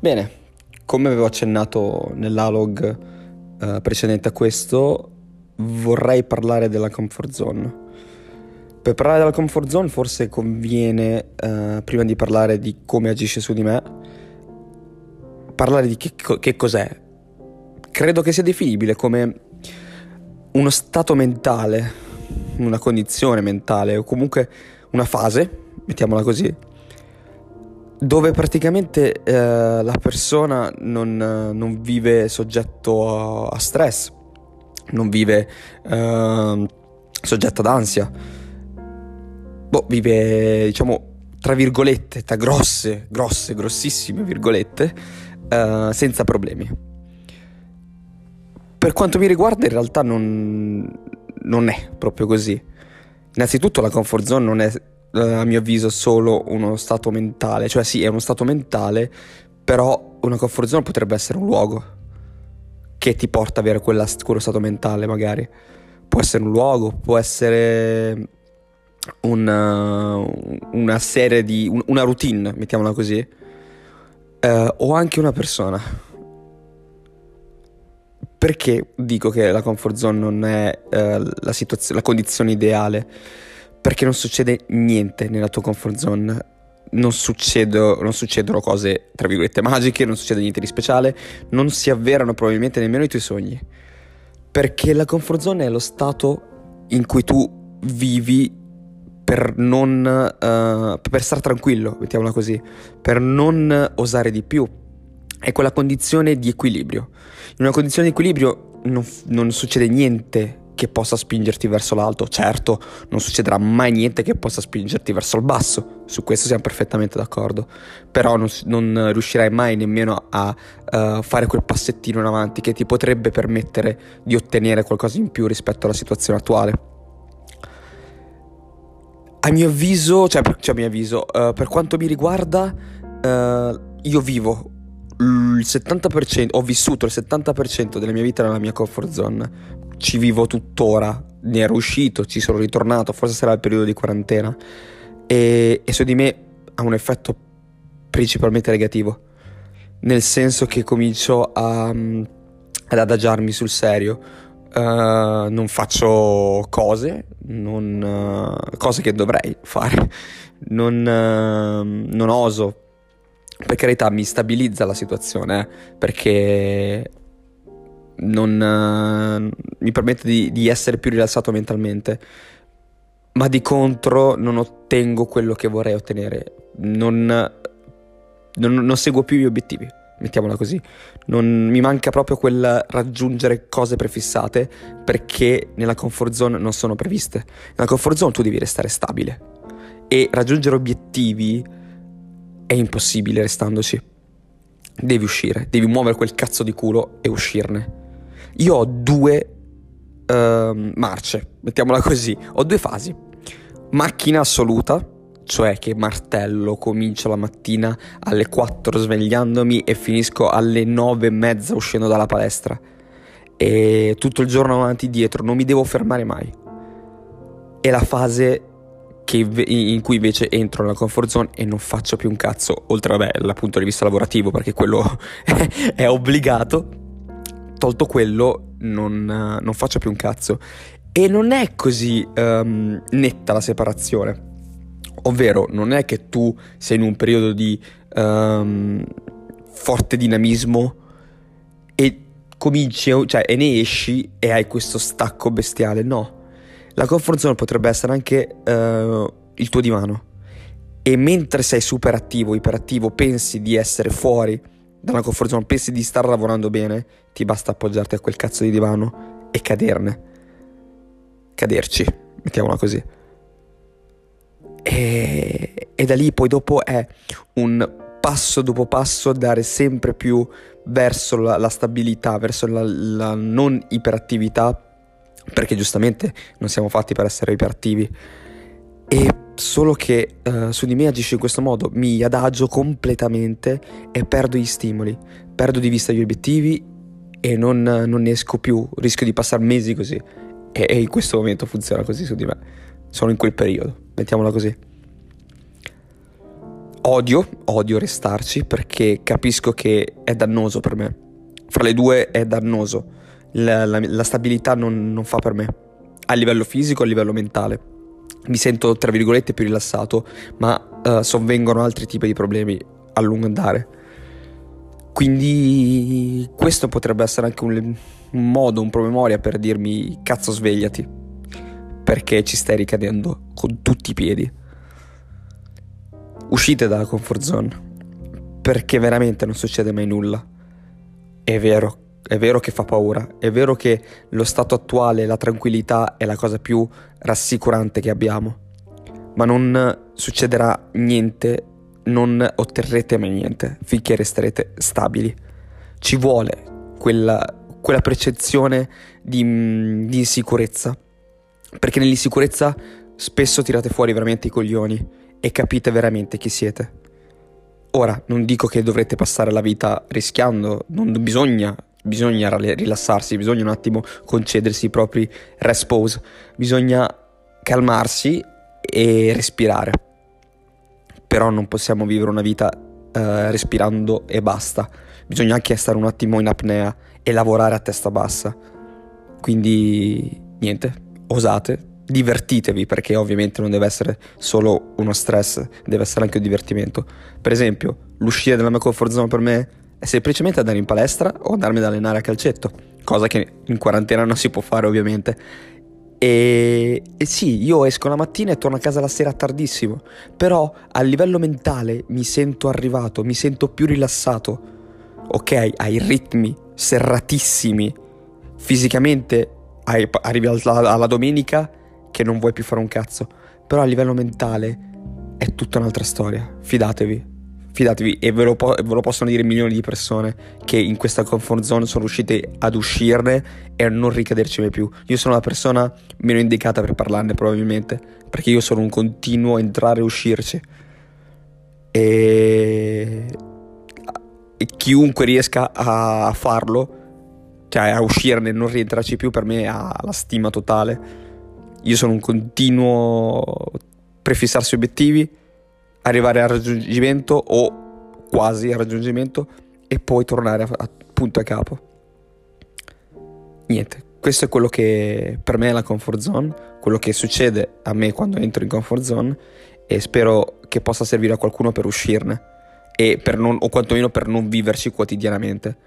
Bene, come avevo accennato nell'alog precedente a questo, vorrei parlare della comfort zone. Per parlare della comfort zone forse conviene, prima di parlare di come agisce su di me, parlare di che cos'è. Credo che sia definibile come uno stato mentale, una condizione mentale, o comunque una fase, mettiamola così, dove praticamente la persona non vive soggetto a stress, non vive soggetto ad ansia, vive, diciamo, tra virgolette, tra grossissime virgolette, senza problemi. Per quanto mi riguarda in realtà non è proprio così. Innanzitutto la comfort zone non è, a mio avviso, solo uno stato mentale. Cioè sì, è uno stato mentale, però una comfort zone potrebbe essere un luogo che ti porta a avere quello stato mentale magari. Può essere un luogo, può essere una serie di... una routine, mettiamola così, o anche una persona. Perché dico che la comfort zone non è la condizione ideale? Perché non succede niente nella tua comfort zone, non succedono cose tra virgolette magiche, non succede niente di speciale, non si avverano probabilmente nemmeno i tuoi sogni, perché la comfort zone è lo stato in cui tu vivi per stare tranquillo, mettiamola così, per non osare di più. È quella condizione di equilibrio. In una condizione di equilibrio non succede niente che possa spingerti verso l'alto. Certo, non succederà mai niente che possa spingerti verso il basso, su questo siamo perfettamente d'accordo, però non riuscirai mai nemmeno a fare quel passettino in avanti che ti potrebbe permettere di ottenere qualcosa in più rispetto alla situazione attuale. A mio avviso, per quanto mi riguarda, io vivo il 70%, ho vissuto il 70% della mia vita nella mia comfort zone, ci vivo tuttora, ne ero uscito, ci sono ritornato, forse sarà il periodo di quarantena, e su di me ha un effetto principalmente negativo, nel senso che comincio ad adagiarmi sul serio, non faccio cose, cose che dovrei fare, non oso. Per carità, mi stabilizza la situazione, perché non mi permette di essere più rilassato mentalmente, ma di contro non ottengo quello che vorrei ottenere, non seguo più gli obiettivi, mettiamola così, mi manca proprio quel raggiungere cose prefissate, perché nella comfort zone non sono previste. Nella comfort zone tu devi restare stabile e raggiungere obiettivi è impossibile restandoci. Devi uscire, devi muovere quel cazzo di culo e uscirne. Io ho due marce, mettiamola così, ho due fasi. Macchina assoluta, cioè che martello, comincio la mattina alle 4 svegliandomi e finisco alle 9:30 uscendo dalla palestra, e tutto il giorno avanti dietro, non mi devo fermare mai. E la fase in cui invece entro nella comfort zone e non faccio più un cazzo, oltre dal punto di vista lavorativo, perché quello è obbligato. Tolto quello non faccio più un cazzo, e non è così netta la separazione, ovvero non è che tu sei in un periodo di forte dinamismo e cominci, cioè, e ne esci e hai questo stacco bestiale. No, la comfort zone potrebbe essere anche il tuo divano, e mentre sei super attivo, iperattivo, pensi di essere fuori dalla comfort zone, pensi di star lavorando bene, ti basta appoggiarti a quel cazzo di divano e caderci, mettiamola così, e da lì poi dopo è un passo dopo passo dare sempre più verso la stabilità, verso la non iperattività, perché giustamente non siamo fatti per essere iperattivi. E solo che su di me agisce in questo modo, mi adagio completamente e perdo gli stimoli, perdo di vista gli obiettivi e non ne esco più, rischio di passare mesi così, e in questo momento funziona così su di me, sono in quel periodo, mettiamola così. Odio restarci perché capisco che è dannoso per me. Fra le due è dannoso. La stabilità non fa per me, a livello fisico, a livello mentale. Mi sento, tra virgolette, più rilassato, ma sovvengono altri tipi di problemi a lungo andare. Quindi questo potrebbe essere anche un modo, un promemoria per dirmi: cazzo, svegliati, perché ci stai ricadendo con tutti i piedi. Uscite dalla comfort zone, perché veramente non succede mai nulla. È vero che fa paura, è vero che lo stato attuale, la tranquillità è la cosa più rassicurante che abbiamo, ma non succederà niente, non otterrete mai niente finché resterete stabili. Ci vuole quella percezione di insicurezza, perché nell'insicurezza spesso tirate fuori veramente i coglioni e capite veramente chi siete. Ora, non dico che dovrete passare la vita rischiando, bisogna rilassarsi, bisogna un attimo concedersi i propri repose, bisogna calmarsi e respirare. Però non possiamo vivere una vita respirando e basta. Bisogna anche stare un attimo in apnea e lavorare a testa bassa. Quindi niente, osate, divertitevi, perché ovviamente non deve essere solo uno stress, deve essere anche un divertimento. Per esempio, l'uscire dalla mia comfort zone per me è semplicemente andare in palestra o andarmi ad allenare a calcetto, cosa che in quarantena non si può fare ovviamente. E sì, io esco la mattina e torno a casa la sera tardissimo, però a livello mentale mi sento arrivato, mi sento più rilassato, ok? Ai ritmi serratissimi, fisicamente arrivi alla domenica che non vuoi più fare un cazzo, però a livello mentale è tutta un'altra storia. Fidatevi e ve lo possono dire milioni di persone che in questa comfort zone sono riuscite ad uscirne e a non ricaderci mai più. Io sono la persona meno indicata per parlarne probabilmente, perché io sono un continuo entrare e uscirci, e chiunque riesca a farlo, cioè a uscirne e non rientrarci più, per me ha la stima totale. Io sono un continuo prefissarsi obiettivi, arrivare al raggiungimento o quasi al raggiungimento e poi tornare appunto a capo. Niente, questo è quello che per me è la comfort zone, quello che succede a me quando entro in comfort zone, e spero che possa servire a qualcuno per uscirne o quantomeno per non viverci quotidianamente.